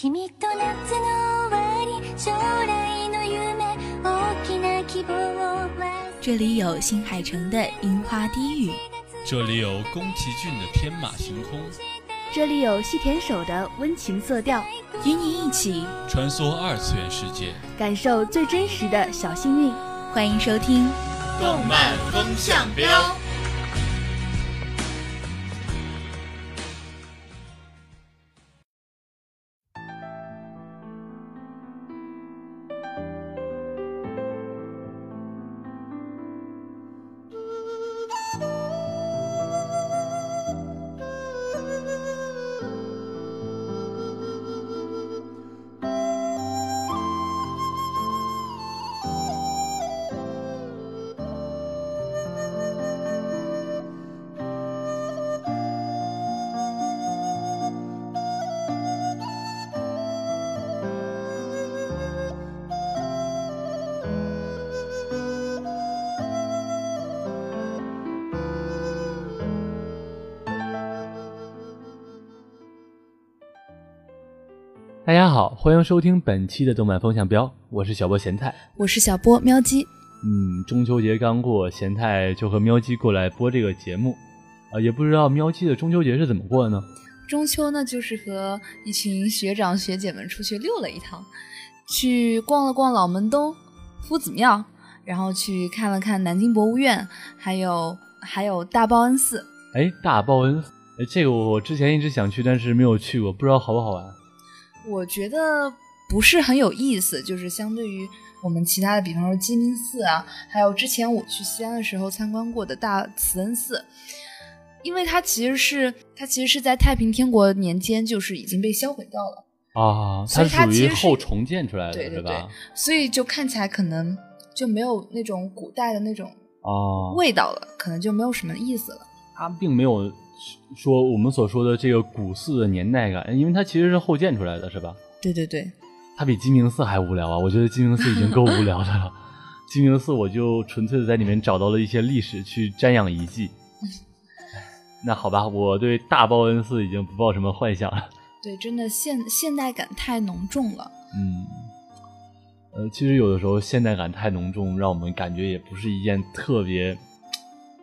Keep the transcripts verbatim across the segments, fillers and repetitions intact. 君と夏の終わり将来の夢大きな希望を这里有新海诚的樱花低语，这里有宫崎骏的天马行空，这里有细田守的温情色调，与你一起穿梭二次元世界，感受最真实的小幸运。欢迎收听动漫风向标。大家好，欢迎收听本期的动漫风向标，我是小波咸太，我是小波喵姬。嗯，中秋节刚过，咸太就和喵姬过来播这个节目，啊、呃，也不知道喵姬的中秋节是怎么过的呢？中秋呢，就是和一群学长学姐们出去溜了一趟，去逛了逛老门东、夫子庙，然后去看了看南京博物院，还有还有大报恩寺。哎，大报恩寺，哎，这个我之前一直想去，但是没有去过，不知道好不好玩。我觉得不是很有意思，就是相对于我们其他的，比方说鸡鸣寺啊，还有之前我去西安的时候参观过的大慈恩寺，因为它其实是它其实是在太平天国年间就是已经被销毁掉了啊，所以它属于后重建出来的，对对对，是吧？所以就看起来可能就没有那种古代的那种味道了，啊、可能就没有什么意思了。它并没有说我们所说的这个古寺的年代感，因为它其实是后建出来的，是吧？对对对，它比鸡鸣寺还无聊啊！我觉得鸡鸣寺已经够无聊的了，鸡鸣寺我就纯粹的在里面找到了一些历史去瞻仰遗迹。那好吧，我对大报恩寺已经不抱什么幻想了。对，真的现现代感太浓重了。嗯，呃，其实有的时候现代感太浓重，让我们感觉也不是一件特别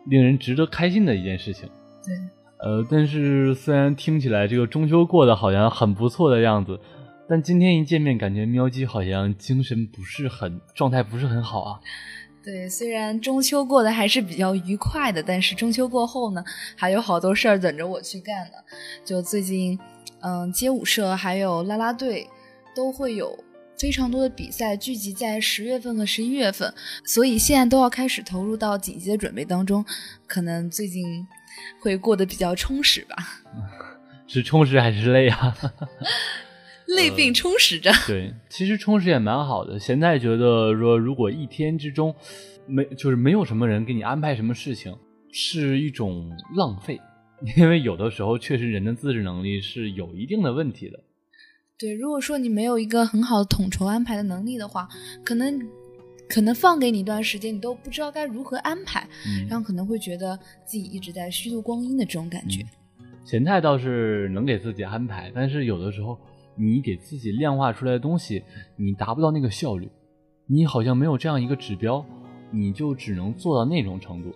令人值得开心的一件事情。对。呃，但是虽然听起来这个中秋过得好像很不错的样子，但今天一见面感觉喵姬好像精神不是很状态不是很好啊。对，虽然中秋过得还是比较愉快的，但是中秋过后呢还有好多事儿等着我去干呢。就最近嗯，街舞社还有啦啦队都会有非常多的比赛聚集在十月份和十一月份，所以现在都要开始投入到紧急的准备当中，可能最近会过得比较充实吧。是充实还是累啊？累并充实着、呃、对，其实充实也蛮好的。现在觉得说如果一天之中没就是没有什么人给你安排什么事情是一种浪费，因为有的时候确实人的自制能力是有一定的问题的。对，如果说你没有一个很好的统筹安排的能力的话，可能可能放给你一段时间你都不知道该如何安排、嗯、然后可能会觉得自己一直在虚度光阴的这种感觉。咸菜、嗯、倒是能给自己安排，但是有的时候你给自己量化出来的东西你达不到那个效率，你好像没有这样一个指标，你就只能做到那种程度。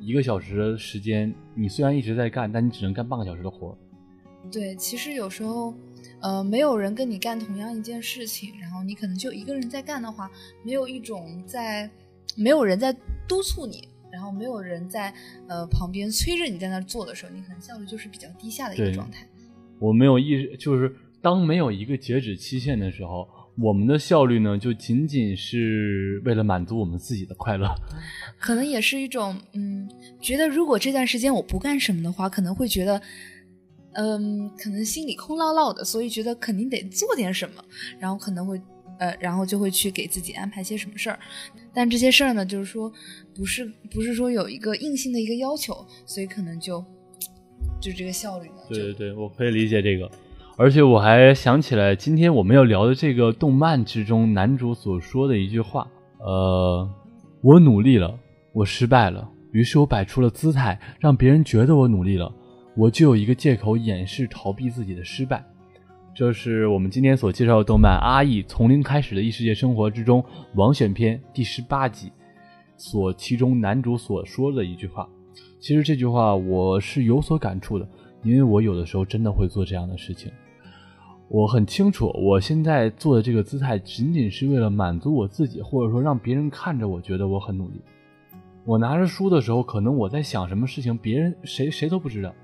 一个小时的时间你虽然一直在干，但你只能干半个小时的活。对，其实有时候呃，没有人跟你干同样一件事情，然后你可能就一个人在干的话，没有一种在没有人在督促你，然后没有人在呃旁边催着你在那做的时候，你可能效率就是比较低下的一个状态。我没有意识，就是当没有一个截止期限的时候，我们的效率呢就仅仅是为了满足我们自己的快乐，可能也是一种嗯，觉得如果这段时间我不干什么的话，可能会觉得嗯，可能心里空落落的，所以觉得肯定得做点什么，然后可能会呃，然后就会去给自己安排些什么事儿。但这些事儿呢，就是说不是不是说有一个硬性的一个要求，所以可能就就这个效率呢。对对对，我可以理解这个。而且我还想起来，今天我们要聊的这个动漫之中，男主所说的一句话，呃，我努力了，我失败了，于是我摆出了姿态，让别人觉得我努力了。我就有一个借口掩饰逃避自己的失败，就是我们今天所介绍的动漫《阿义从零开始的异世界生活》之中网选篇第十八集所其中男主所说的一句话。其实这句话我是有所感触的，因为我有的时候真的会做这样的事情。我很清楚我现在做的这个姿态仅仅是为了满足我自己，或者说让别人看着我觉得我很努力。我拿着书的时候，可能我在想什么事情别人谁谁都不知道，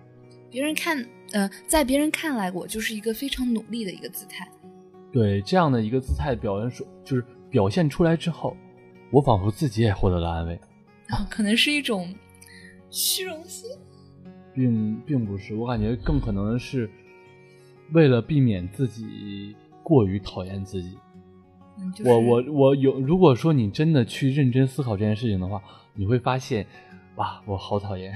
别人看呃，在别人看来我就是一个非常努力的一个姿态。对，这样的一个姿态表现，就是表现出来之后，我仿佛自己也获得了安慰。哦，可能是一种虚荣心。并并不是，我感觉更可能是为了避免自己过于讨厌自己。嗯，就是、我我我有，如果说你真的去认真思考这件事情的话，你会发现，哇，我好讨厌。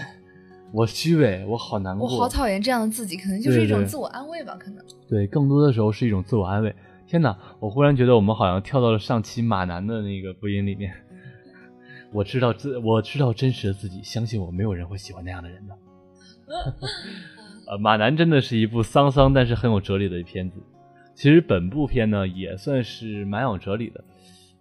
我虚伪，我好难过，我好讨厌这样的自己，可能就是一种自我安慰吧。对对对，可能对，更多的时候是一种自我安慰。天哪，我忽然觉得我们好像跳到了上期马南的那个播音里面。我知道自，我知道真实的自己，相信我，没有人会喜欢那样的人的。呃，马南真的是一部丧丧但是很有哲理的一片子。其实本部片呢也算是蛮有哲理的。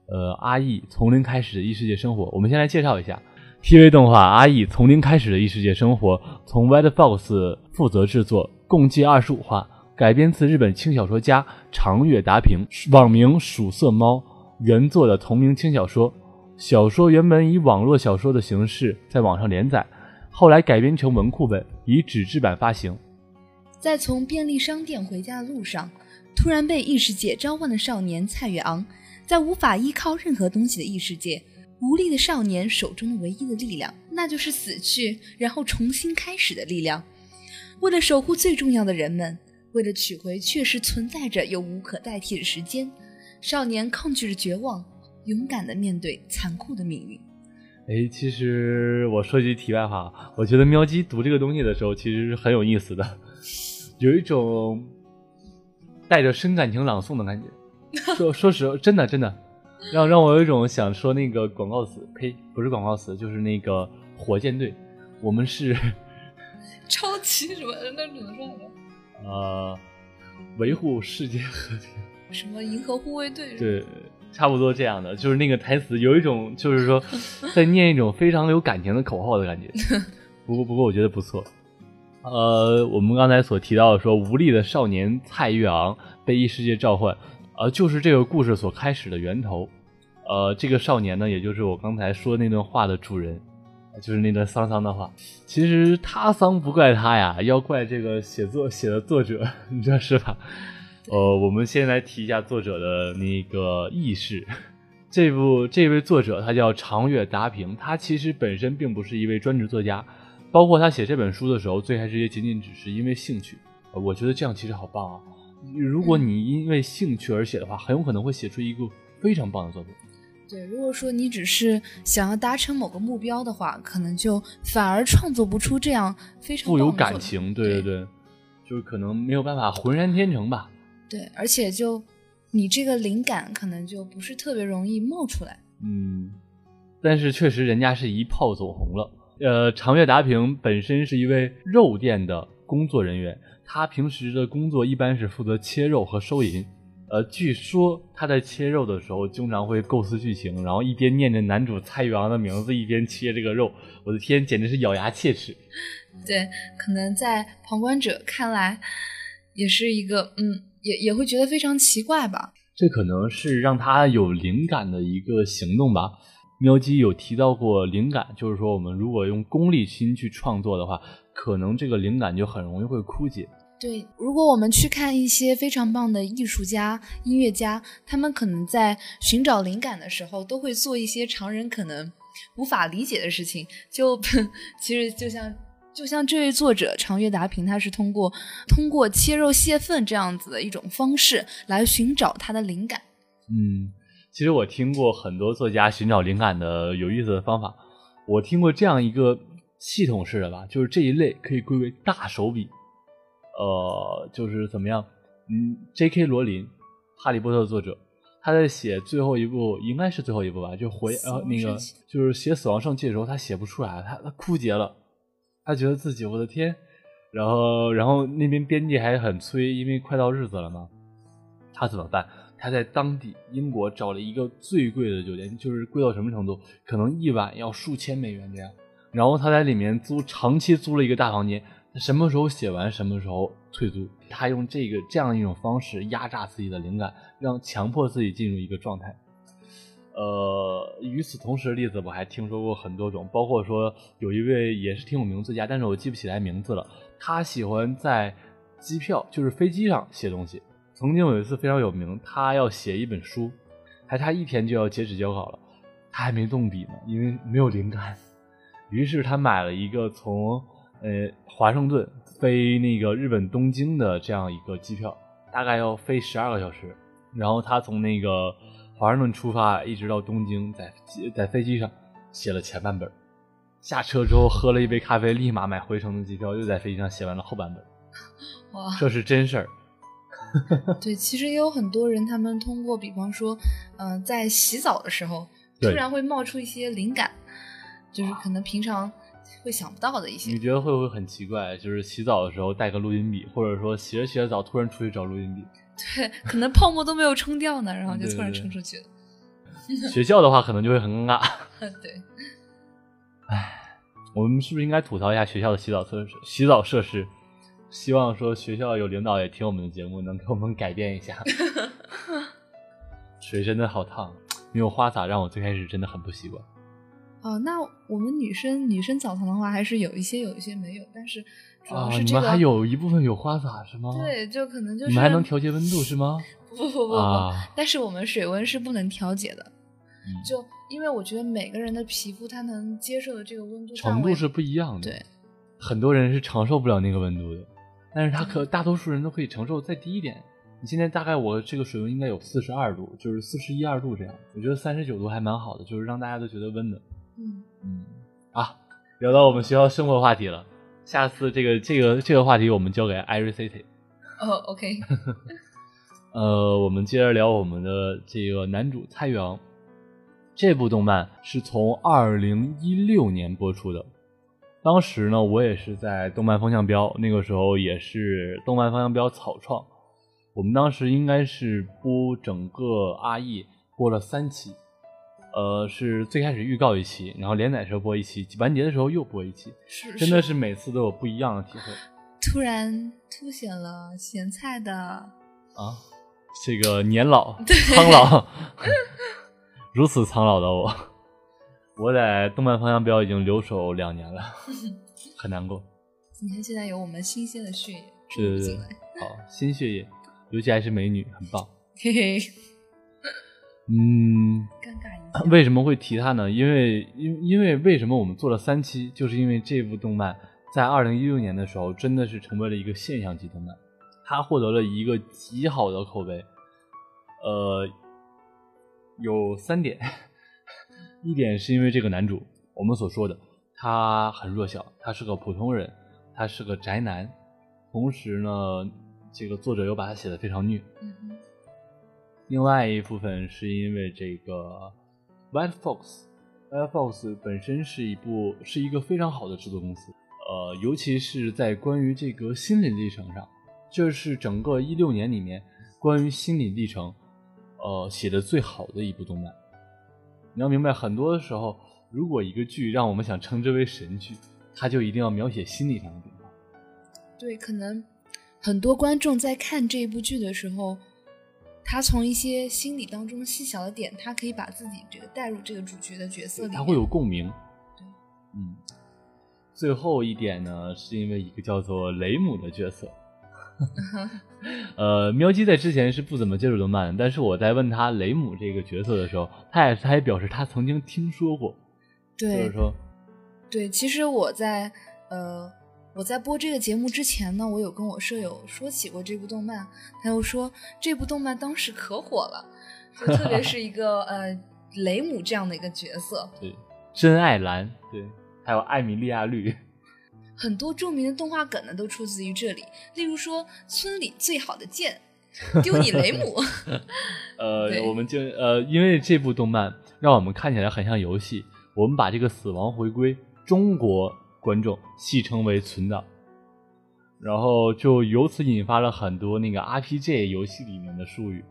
呃，阿义从零开始的异世界生活，我们先来介绍一下。T V 动画《阿义从零开始的异世界生活》从 White Fox 负责制作，共计二十五话，改编自日本轻小说家长月达平网名鼠色猫原作的同名轻小说。小说原本以网络小说的形式在网上连载，后来改编成文库本，以纸质版发行。在从便利商店回家的路上，突然被异世界召唤的少年蔡月昂，在无法依靠任何东西的异世界，无力的少年手中的唯一的力量，那就是死去然后重新开始的力量。为了守护最重要的人们，为了取回确实存在着又无可代替的时间，少年抗拒着绝望，勇敢地面对残酷的命运。诶，其实我说句题外话，我觉得喵姬读这个东西的时候其实是很有意思的，有一种带着深感情朗诵的感觉。说说实话，真的真的让让我有一种想说那个广告词，呸，不是广告词，就是那个火箭队，我们是超级什么那怎么说来着？呃，维护世界和平，什么银河护卫队？对，差不多这样的，就是那个台词有一种就是说在念一种非常有感情的口号的感觉。不过不过我觉得不错。呃，我们刚才所提到的说无力的少年蔡月昂被异世界召唤。呃，就是这个故事所开始的源头。呃，这个少年呢，也就是我刚才说那段话的主人，就是那段丧丧的话。其实他丧不怪他呀，要怪这个写作写的作者，你知道是吧？呃，我们先来提一下作者的那个意识。这部这位作者他叫长月达平，他其实本身并不是一位专职作家，包括他写这本书的时候，最开始也仅仅只是因为兴趣。呃，我觉得这样其实好棒啊。如果你因为兴趣而写的话，很有可能会写出一个非常棒的作品。对，如果说你只是想要达成某个目标的话，可能就反而创作不出这样非常棒的作品。不有感情，对对对，就是可能没有办法浑然天成吧。对，而且就你这个灵感可能就不是特别容易冒出来。嗯，但是确实人家是一炮走红了。呃，长月达平本身是一位肉店的工作人员，他平时的工作一般是负责切肉和收银。呃，据说他在切肉的时候经常会构思剧情，然后一边念着男主蔡元昂的名字，一边切这个肉。我的天，简直是咬牙切齿。对，可能在旁观者看来也是一个嗯，也也会觉得非常奇怪吧。这可能是让他有灵感的一个行动吧。喵姬有提到过灵感，就是说我们如果用功利心去创作的话，可能这个灵感就很容易会枯竭。对，如果我们去看一些非常棒的艺术家、音乐家，他们可能在寻找灵感的时候，都会做一些常人可能无法理解的事情。就其实就像就像这位作者长月达平，他是通过通过切肉泄愤这样子的一种方式来寻找他的灵感。嗯，其实我听过很多作家寻找灵感的有意思的方法。我听过这样一个系统式的吧，就是这一类可以归为大手笔。呃，就是怎么样，嗯 J K 罗琳，哈利波特作者，他在写最后一部，应该是最后一部吧，就回呃那个就是写死亡圣器的时候，他写不出来，他他枯竭了，他觉得自己，我的天，然后然后那边边界还很催，因为快到日子了嘛。他怎么办？他在当地英国找了一个最贵的酒店，就是贵到什么程度，可能一晚要数千美元这样。然后他在里面租长期租了一个大房间，什么时候写完什么时候退租。他用这个这样一种方式压榨自己的灵感，让强迫自己进入一个状态。呃，与此同时的例子我还听说过很多种，包括说有一位也是挺有名作家，但是我记不起来名字了，他喜欢在机票就是飞机上写东西。曾经有一次非常有名，他要写一本书，还差一天就要截止交稿了，他还没动笔呢，因为没有灵感。于是他买了一个从呃华盛顿飞那个日本东京的这样一个机票，大概要飞十二个小时。然后他从那个华盛顿出发，一直到东京，在在飞机上写了前半本，下车之后喝了一杯咖啡，立马买回程的机票，又在飞机上写完了后半本。哇，这是真事儿。对，其实也有很多人，他们通过比方说，呃，在洗澡的时候，突然会冒出一些灵感，就是可能平常会想不到的一些。你觉得会不会很奇怪？就是洗澡的时候带个录音笔，或者说洗着洗着澡突然出去找录音笔。对，可能泡沫都没有冲掉呢，然后就突然冲出去了。对对对学校的话，可能就会很尴尬。对。唉，我们是不是应该吐槽一下学校的洗澡设施？洗澡设施。希望说学校有领导也听我们的节目，能给我们改变一下。水真的好烫，没有花洒让我最开始真的很不习惯。哦，那我们女生女生澡堂的话，还是有一些有一些没有，但是主要是这个。啊，你们还有一部分有花洒是吗？对，就可能就是你们还能调节温度是吗？不不不不、啊，但是我们水温是不能调节的。嗯、就因为我觉得每个人的皮肤它能接受的这个温度程度是不一样的。对，很多人是承受不了那个温度的。但是他可大多数人都可以承受再低一点。你现在大概我这个水温应该有四十二度，就是四十一二度这样，我觉得三十九度还蛮好的，就是让大家都觉得温的。嗯嗯啊，聊到我们学校生活话题了，下次这个这个这个话题我们交给 Iris City。 哦 OK。 呃我们接着聊我们的这个男主蔡元昂。这部动漫是从二零一六年播出的，当时呢我也是在动漫风向标，那个时候也是动漫风向标草创，我们当时应该是播整个阿E播了三期，呃是最开始预告一期，然后连载的时候播一期，完结的时候又播一期，是是真的是每次都有不一样的体会。突然凸显了咸菜的啊这个年老苍老如此苍老的我。我在动漫方向标已经留守两年了，很难过。今天现在有我们新鲜的血液，对对对，好新血液，尤其还是美女，很棒。嘿嘿，嗯，尴尬一下。为什么会提它呢？因为因因为为什么我们做了三期，就是因为这部动漫在二零一六年的时候真的是成为了一个现象级动漫，它获得了一个极好的口碑。呃，有三点。一点是因为这个男主，我们所说的他很弱小，他是个普通人，他是个宅男，同时呢这个作者又把他写得非常虐、嗯、另外一部分是因为这个 White Fox White Fox 本身是一部是一个非常好的制作公司，呃，尤其是在关于这个心理历程上，这是整个一六年里面关于心理历程呃写得最好的一部动漫。你要明白，很多的时候如果一个剧让我们想称之为神剧，它就一定要描写心理上的变化。对，可能很多观众在看这部剧的时候，他从一些心理当中细小的点，他可以把自己这个带入这个主角的角色里面，他会有共鸣。对，嗯。最后一点呢是因为一个叫做雷姆的角色。呃，喵姬在之前是不怎么接触动漫，但是我在问他雷姆这个角色的时候，他也他也表示他曾经听说过。对，就是说，对，其实我在呃我在播这个节目之前呢，我有跟我舍友说起过这部动漫，他又说这部动漫当时可火了，就特别是一个呃雷姆这样的一个角色，对，真爱蓝，对，还有艾米莉亚绿。很多著名的动画梗呢都出自于这里，例如说村里最好的剑丢你雷姆。呃，我们就呃，因为这部动漫让我们看起来很像游戏，我们把这个死亡回归中国观众戏称为存档。然后就由此引发了很多那个 R P G 游戏里面的术语，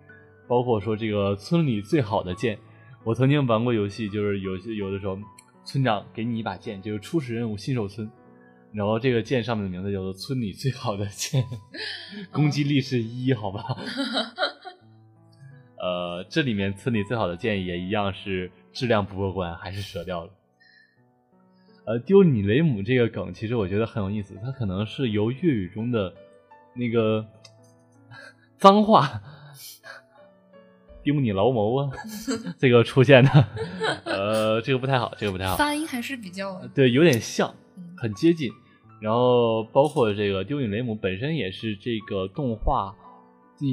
包括说这个村里最好的剑。我曾经玩过游戏，就是有些有的时候村长给你一把剑，就是初始任务新手村，然后这个剑上面的名字叫做村里最好的剑，攻击力是一，好吧。呃，这里面村里最好的剑也一样是质量不过关，还是舍掉了。呃，丢你雷姆这个梗其实我觉得很有意思，它可能是由粤语中的那个脏话丢你劳谋啊这个出现的。呃，这个不太好，这个不太好，发音还是比较对，有点像，很接近。然后包括这个丢你雷姆本身也是这个动画第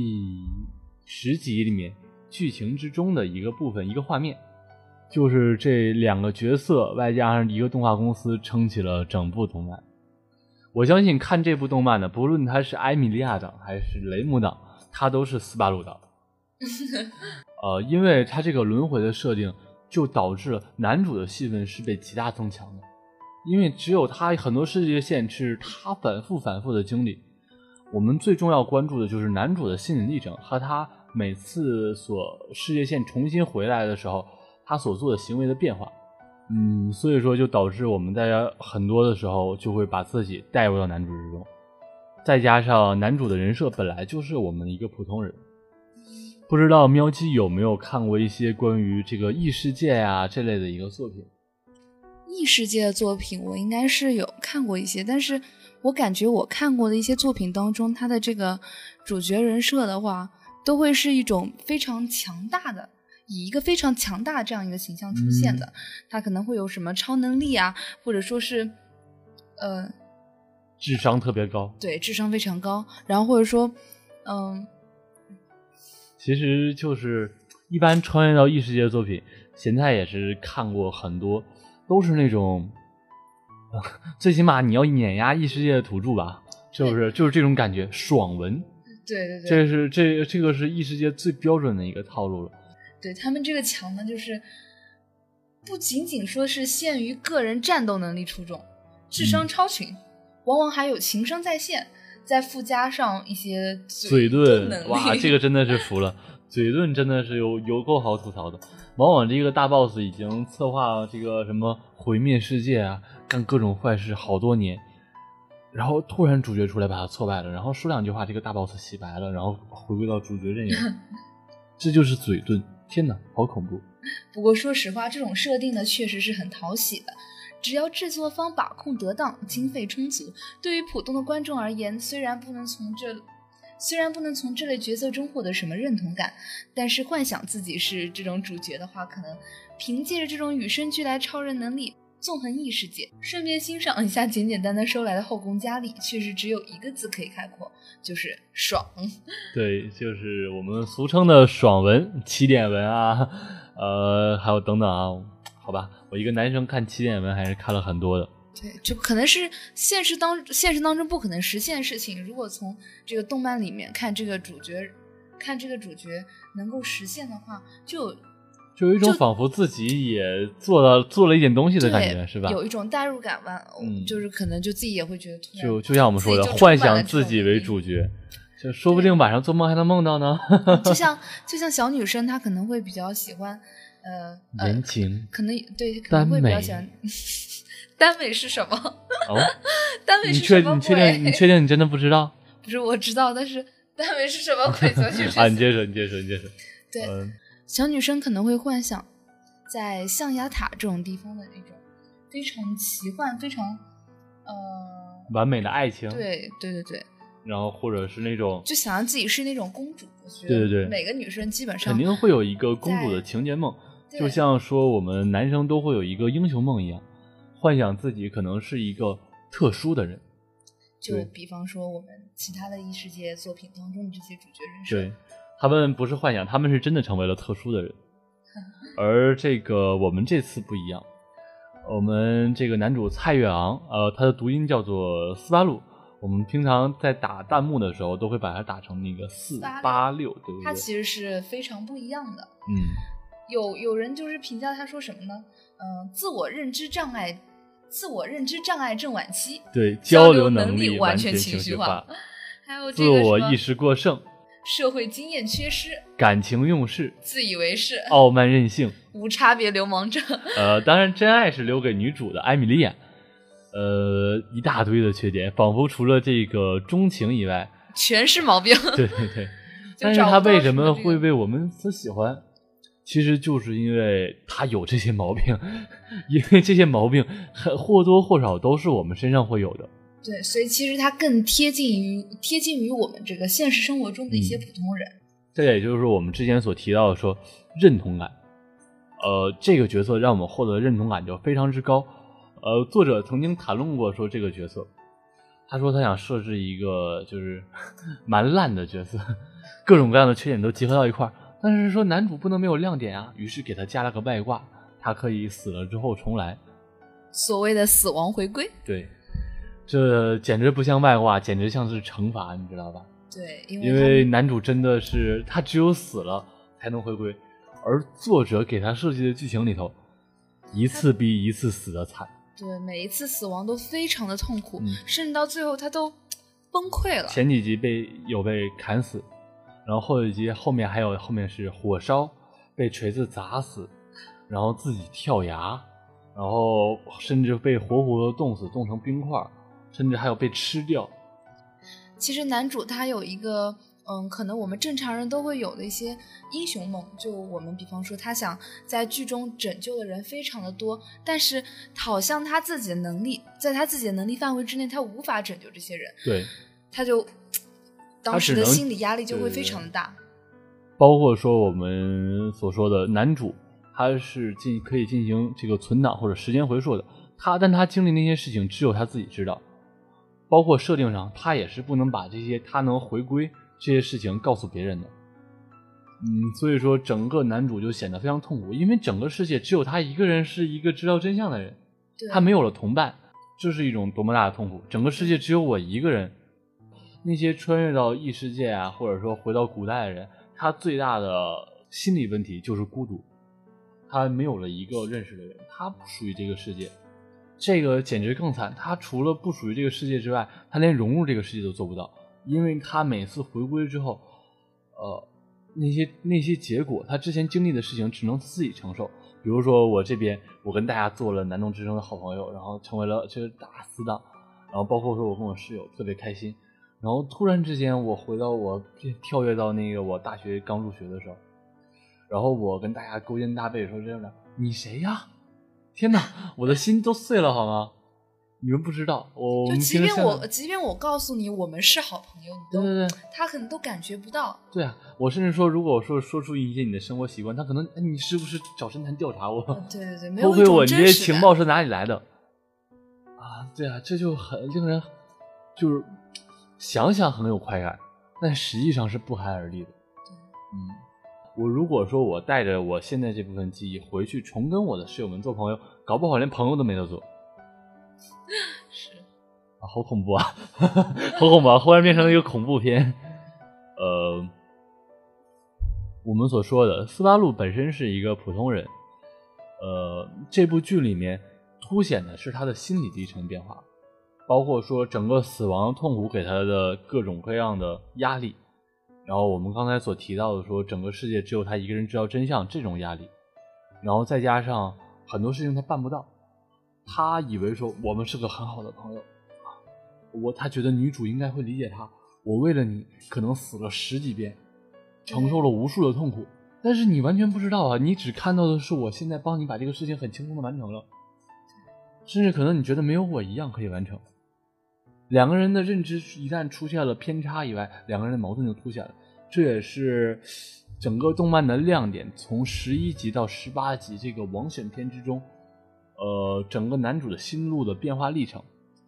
十集里面剧情之中的一个部分，一个画面，就是这两个角色外加上一个动画公司撑起了整部动漫。我相信看这部动漫的，不论他是埃米利亚党还是雷姆党，他都是斯巴鲁党。呃，因为他这个轮回的设定就导致了男主的戏份是被极大增强的，因为只有他很多世界线是他反复反复的经历。我们最重要关注的就是男主的心理历程和他每次所世界线重新回来的时候他所做的行为的变化。嗯，所以说就导致我们大家很多的时候就会把自己带入到男主之中，再加上男主的人设本来就是我们一个普通人。不知道喵姬有没有看过一些关于这个异世界啊这类的一个作品？异世界的作品我应该是有看过一些，但是我感觉我看过的一些作品当中，他的这个主角人设的话都会是一种非常强大的，以一个非常强大的这样一个形象出现的，他、嗯、可能会有什么超能力啊，或者说是呃，智商特别高，对，智商非常高，然后或者说嗯、呃，其实就是一般穿越到异世界的作品，咸菜也是看过很多，都是那种、呃、最起码你要碾压异世界的土著吧，就是就是这种感觉，爽文，对对对，这是这这个是异世界最标准的一个套路了。对，他们这个强呢，就是不仅仅说是限于个人战斗能力出众，智商超群、嗯、往往还有情商在线，再附加上一些嘴遁能力。哇，这个真的是服了嘴遁真的是有有够好吐槽的。往往这个大 boss 已经策划这个什么毁灭世界啊，干各种坏事好多年，然后突然主角出来把他挫败了，然后说两句话这个大 boss 洗白了，然后回归到主角阵营这就是嘴遁，天哪，好恐怖。不过说实话，这种设定呢确实是很讨喜的，只要制作方把控得当，经费充足，对于普通的观众而言，虽然不能从这虽然不能从这类角色中获得什么认同感，但是幻想自己是这种主角的话，可能凭借着这种与生俱来超人能力纵横异世界，顺便欣赏一下简简单单收来的后宫佳丽，确实只有一个字可以概括，就是爽。对，就是我们俗称的爽文、起点文啊，呃，还有等等啊，好吧，我一个男生看起点文还是看了很多的。对，就可能是现实当现实当中不可能实现的事情，如果从这个动漫里面看这个主角，看这个主角能够实现的话，就。就有一种仿佛自己也做了做了一点东西的感觉，是吧？有一种代入感吧、嗯，就是可能就自己也会觉得突然，就就像我们说的，幻想自己为主角，就说不定晚上做梦还能梦到呢。就像就像小女生，她可能会比较喜欢，呃，言情，呃、可能对，可能会比较喜欢。耽美是什么？哦，耽美是什么鬼？你确定？你确定？你真的不知道？不是，我知道，但是耽美是什么鬼？小女生啊，你接着，你接着，你接着。对。嗯，小女生可能会幻想在象牙塔这种地方的那种非常奇幻非常呃完美的爱情，对对对对，然后或者是那种就想让自己是那种公主，我觉得对对对，每个女生基本上肯定会有一个公主的情节梦，就像说我们男生都会有一个英雄梦一样，幻想自己可能是一个特殊的人，就比方说我们其他的异世界作品当中的这些主角人设，对，他们不是幻想，他们是真的成为了特殊的人。而这个我们这次不一样，我们这个男主蔡月昂，呃，他的读音叫做斯巴鲁，我们平常在打弹幕的时候都会把它打成那个四八六，对不对？它其实是非常不一样的。嗯，有有人就是评价他说什么呢？嗯、呃，自我认知障碍自我认知障碍症晚期，对，交流能力完全情绪化，还有这个自我意识过剩，社会经验缺失，感情用事，自以为是，傲慢任性，无差别流氓症。呃，当然真爱是留给女主的艾米莉亚。呃，一大堆的缺点，仿佛除了这个钟情以外全是毛病。对对对，但是他为什么会被我们所喜欢，其实就是因为他有这些毛病，因为这些毛病或多或少都是我们身上会有的。对，所以其实他更贴近于贴近于我们这个现实生活中的一些普通人。嗯，这也就是我们之前所提到的说认同感。呃，这个角色让我们获得的认同感就非常之高。呃，作者曾经谈论过说这个角色，他说他想设置一个就是蛮烂的角色，各种各样的缺点都集合到一块儿，但是说男主不能没有亮点啊，于是给他加了个外挂，他可以死了之后重来，所谓的死亡回归。对，这简直不像外挂，简直像是惩罚，你知道吧？对，因为因为男主真的是他只有死了才能回归，而作者给他设计的剧情里头，一次比一次死的惨。对，每一次死亡都非常的痛苦，嗯，甚至到最后他都崩溃了。前几集被有被砍死，然后后几集后面还有后面是火烧，被锤子砸死，然后自己跳崖，然后甚至被活活冻死，冻成冰块，甚至还有被吃掉。其实男主他有一个嗯，可能我们正常人都会有的一些英雄梦，就我们比方说他想在剧中拯救的人非常的多，但是好像他自己的能力在他自己的能力范围之内他无法拯救这些人。对，他就当时的心理压力就会非常的大。包括说我们所说的男主他是进可以进行这个存档或者时间回溯的，他但他经历那些事情只有他自己知道，包括设定上他也是不能把这些他能回归这些事情告诉别人的。嗯，所以说整个男主就显得非常痛苦，因为整个世界只有他一个人是一个知道真相的人，他没有了同伴，这是一种多么大的痛苦。整个世界只有我一个人，那些穿越到异世界啊，或者说回到古代的人，他最大的心理问题就是孤独，他没有了一个认识的人，他不属于这个世界。这个简直更惨，他除了不属于这个世界之外，他连融入这个世界都做不到，因为他每次回归之后，呃，那些那些结果，他之前经历的事情只能自己承受。比如说我这边，我跟大家做了南中之声的好朋友，然后成为了这个大死党，然后包括说我跟我室友特别开心，然后突然之间我回到我跳跃到那个我大学刚入学的时候，然后我跟大家勾肩搭背说这样的，你谁呀？天哪，我的心都碎了好吗？你们不知道，我就即便我即便我告诉你我们是好朋友，你都对对对他可能都感觉不到。对啊，我甚至说如果我说说出一些你的生活习惯，他可能你是不是找侦探调查我，嗯，对对对，没有一种真实感。我你这些情报是哪里来的啊？对啊，这就很令人就是想想很有快感，但实际上是不寒而栗的。对，嗯，我如果说我带着我现在这部分记忆回去重跟我的室友们做朋友，搞不好连朋友都没得做。是啊，好恐怖啊好恐怖啊，忽然变成一个恐怖片。呃，我们所说的斯巴鲁本身是一个普通人，呃，这部剧里面凸显的是他的心理历程变化，包括说整个死亡痛苦给他的各种各样的压力，然后我们刚才所提到的说整个世界只有他一个人知道真相这种压力，然后再加上很多事情他办不到，他以为说我们是个很好的朋友，我他觉得女主应该会理解他，我为了你可能死了十几遍，承受了无数的痛苦，但是你完全不知道啊，你只看到的是我现在帮你把这个事情很轻松的完成了，甚至可能你觉得没有我一样可以完成。两个人的认知一旦出现了偏差以外，两个人的矛盾就凸显了，这也是整个动漫的亮点。从十一集到十八集这个网选片之中，呃，整个男主的心路的变化历程，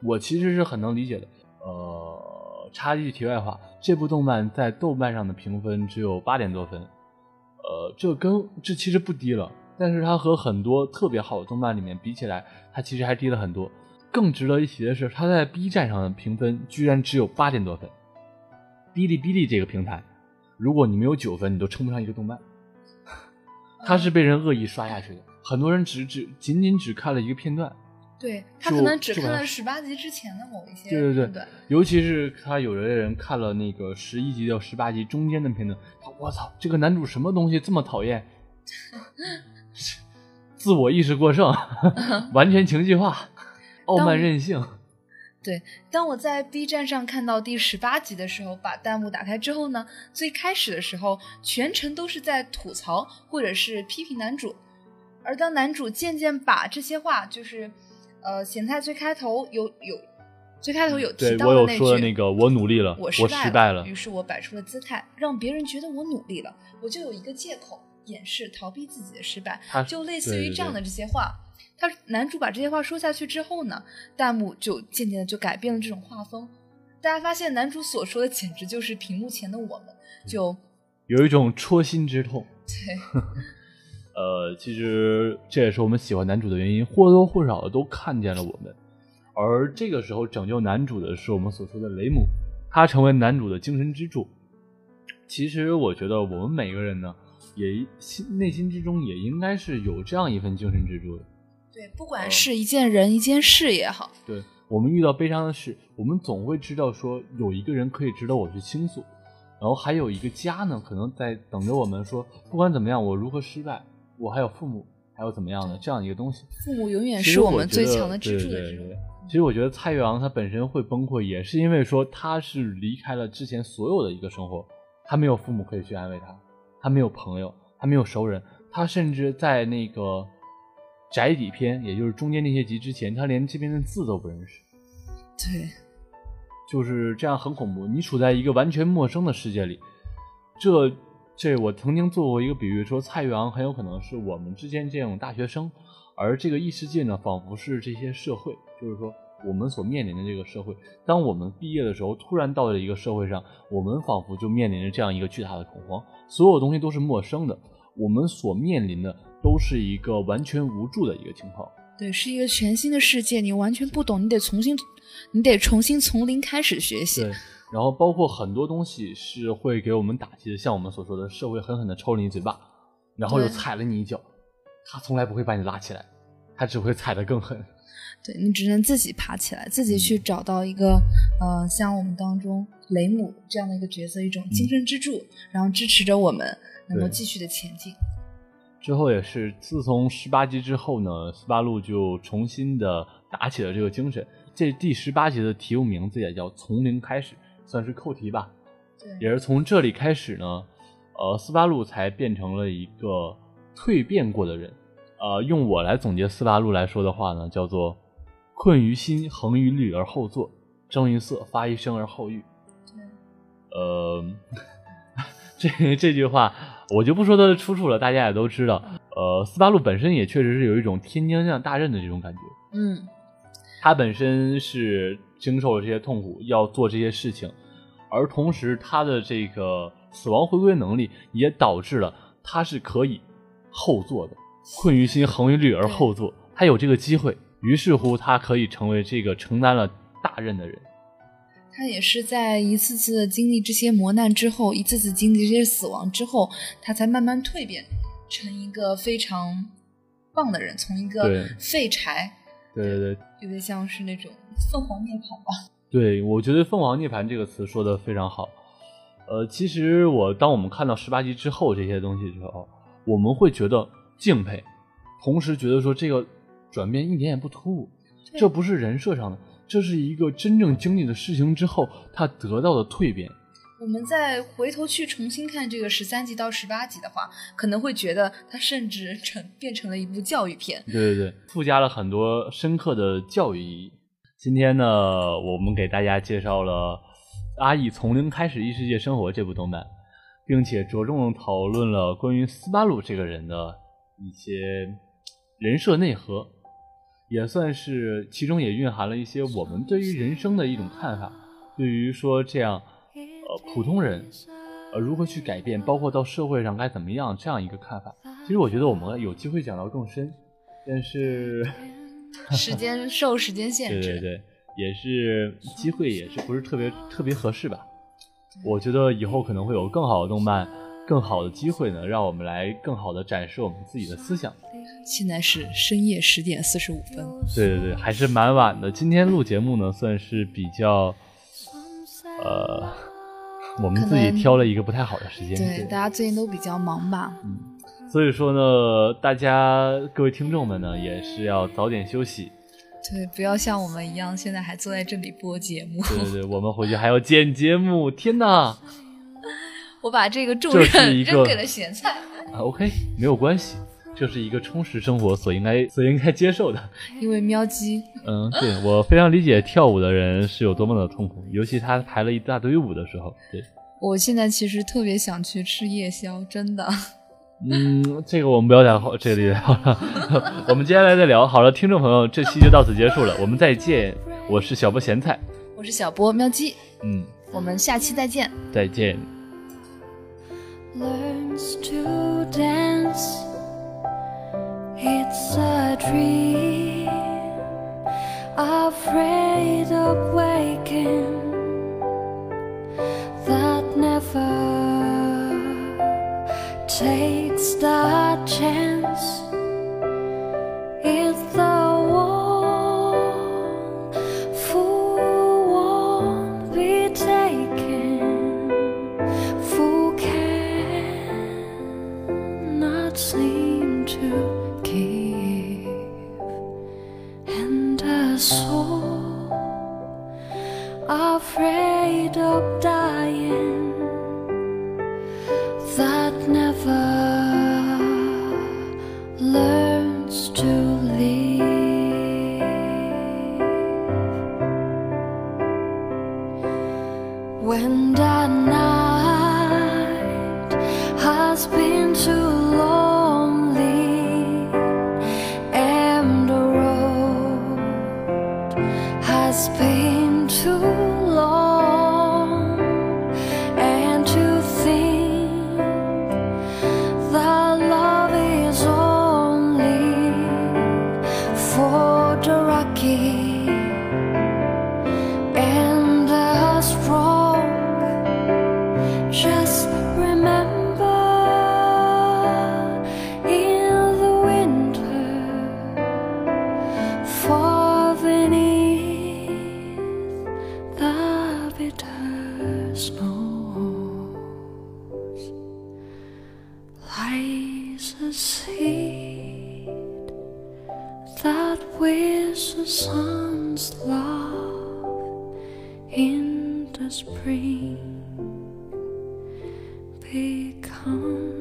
我其实是很能理解的。呃，插一句题外话，这部动漫在豆瓣上的评分只有八点多分，呃，这跟这其实不低了，但是它和很多特别好的动漫里面比起来，它其实还低了很多。更值得一提的是，它在 B 站上的评分居然只有八点多分。哔哩哔哩这个平台，如果你没有九分，你都称不上一个动漫。它是被人恶意刷下去的。很多人只只仅仅只看了一个片段，对，他可能只看了十八集之前的某一些，对对 对, 对，尤其是他有的人看了那个十一集到十八集中间的片段，他我操，这个男主什么东西这么讨厌，自我意识过剩，完全情绪化，傲慢任性。对，当我在 B 站上看到第十八集的时候，把弹幕打开之后呢，最开始的时候全程都是在吐槽或者是批评男主，而当男主渐渐把这些话就是。呃，咸菜最开头有有，最开头有提到的那句，对，我有说的那个，我努力了，我失败 了, 失败了，于是我摆出了姿态，让别人觉得我努力了，我就有一个借口掩饰逃避自己的失败，就类似于这样的这些话。对对对，他男主把这些话说下去之后呢，弹幕就渐渐的就改变了这种画风，大家发现男主所说的简直就是屏幕前的我们，就有一种戳心之痛。对。呃，其实这也是我们喜欢男主的原因，或多或少的都看见了我们。而这个时候拯救男主的是我们所说的雷姆，他成为男主的精神支柱。其实我觉得我们每个人呢，也内心之中也应该是有这样一份精神支柱的。对，不管是一件人、呃、一件事也好，对，我们遇到悲伤的事，我们总会知道说有一个人可以值得我去倾诉，然后还有一个家呢，可能在等着我们说，不管怎么样，我如何失败。我还有父母，还有怎么样的这样一个东西，父母永远是我们最强的支柱的支柱。其实我觉得蔡岳昂他本身会崩溃，也是因为说他是离开了之前所有的一个生活，他没有父母可以去安慰他，他没有朋友，他没有熟人，他甚至在那个宅邸篇，也就是中间那些集之前，他连这边的字都不认识。对，就是这样很恐怖，你处在一个完全陌生的世界里。这这我曾经做过一个比喻，说蔡岳昂很有可能是我们之间这种大学生，而这个异世界呢，仿佛是这些社会，就是说我们所面临的这个社会，当我们毕业的时候突然到了一个社会上，我们仿佛就面临着这样一个巨大的恐慌，所有东西都是陌生的，我们所面临的都是一个完全无助的一个情况。对，是一个全新的世界，你完全不懂，你得重新你得重新从零开始学习。对，然后包括很多东西是会给我们打击的，像我们所说的社会狠狠地抽了你嘴巴，然后又踩了你一脚，他从来不会把你拉起来，他只会踩得更狠。对，你只能自己爬起来，自己去找到一个、嗯、呃，像我们当中雷姆这样的一个角色，一种精神支柱、嗯、然后支持着我们能够继续的前进。之后也是自从十八集之后呢，斯巴鲁就重新的打起了这个精神，这第十八集的题目名字也叫从零开始，算是扣题吧。对，也是从这里开始呢，呃，斯巴鲁才变成了一个蜕变过的人。呃，用我来总结斯巴鲁来说的话呢，叫做困于心，恒于虑而后作，争于色，发于声而后喻。对，呃，这这句话我就不说它的出处了，大家也都知道。呃，斯巴鲁本身也确实是有一种天将降大任的这种感觉。嗯，他本身是经受了这些痛苦，要做这些事情，而同时他的这个死亡回归能力也导致了他是可以后做的，困于心，恒于虑而后做，他有这个机会，于是乎他可以成为这个承担了大任的人。他也是在一次次的经历这些磨难之后，一次次经历这些死亡之后，他才慢慢蜕变成一个非常棒的人，从一个废柴，对对对，有点像是那种凤凰涅槃吧。对，我觉得凤凰涅槃这个词说的非常好。呃，其实我当我们看到十八集之后这些东西之后，我们会觉得敬佩，同时觉得说这个转变一点也不突兀，这不是人设上的，这是一个真正经历的事情之后他得到的蜕变。我们再回头去重新看这个十三集到十八集的话，可能会觉得它甚至成变成了一部教育片。对对对，附加了很多深刻的教育意义。今天呢，我们给大家介绍了《阿义从零开始异世界生活》这部动漫，并且着重讨论了关于斯巴鲁这个人的一些人设内核，也算是其中也蕴含了一些我们对于人生的一种看法，对于说这样。呃，普通人，呃，如何去改变，包括到社会上该怎么样，这样一个看法。其实我觉得我们有机会讲到更深，但是时间受时间限制，对对对，也是机会也是不是特别特别合适吧。我觉得以后可能会有更好的动漫，更好的机会呢，让我们来更好的展示我们自己的思想。现在是深夜十点四十五分。对对对，还是蛮晚的。今天录节目呢，算是比较，呃，我们自己挑了一个不太好的时间。对，大家最近都比较忙吧。嗯，所以说呢，大家各位听众们呢，也是要早点休息。对，不要像我们一样，现在还坐在这里播节目。对对对，我们回去还要剪节目。天哪！我把这个重任扔给了咸菜啊 ，OK， 没有关系，这是一个充实生活所应该所应该接受的。因为喵鸡，嗯，对，我非常理解跳舞的人是有多么的痛苦，尤其他排了一大堆舞的时候。对，我现在其实特别想去吃夜宵，真的。嗯，这个我们不要在这里聊了，我们接下来再聊。好了，听众朋友，这期就到此结束了，我们再见。我是小波咸菜，我是小波喵鸡，嗯，我们下期再见，再见。Learns to dance, it's a dream, afraid of waking, that never takes the chance, it's the one who won't be taken, who can seem to give, and a soul afraid of dying that never learns to live when the night has been too long. It's been too long, and to think that love is only for the lucky and the strong. Just remember, in the winter, for beneath bitter snows lies a seed that with the sun's love in the spring becomes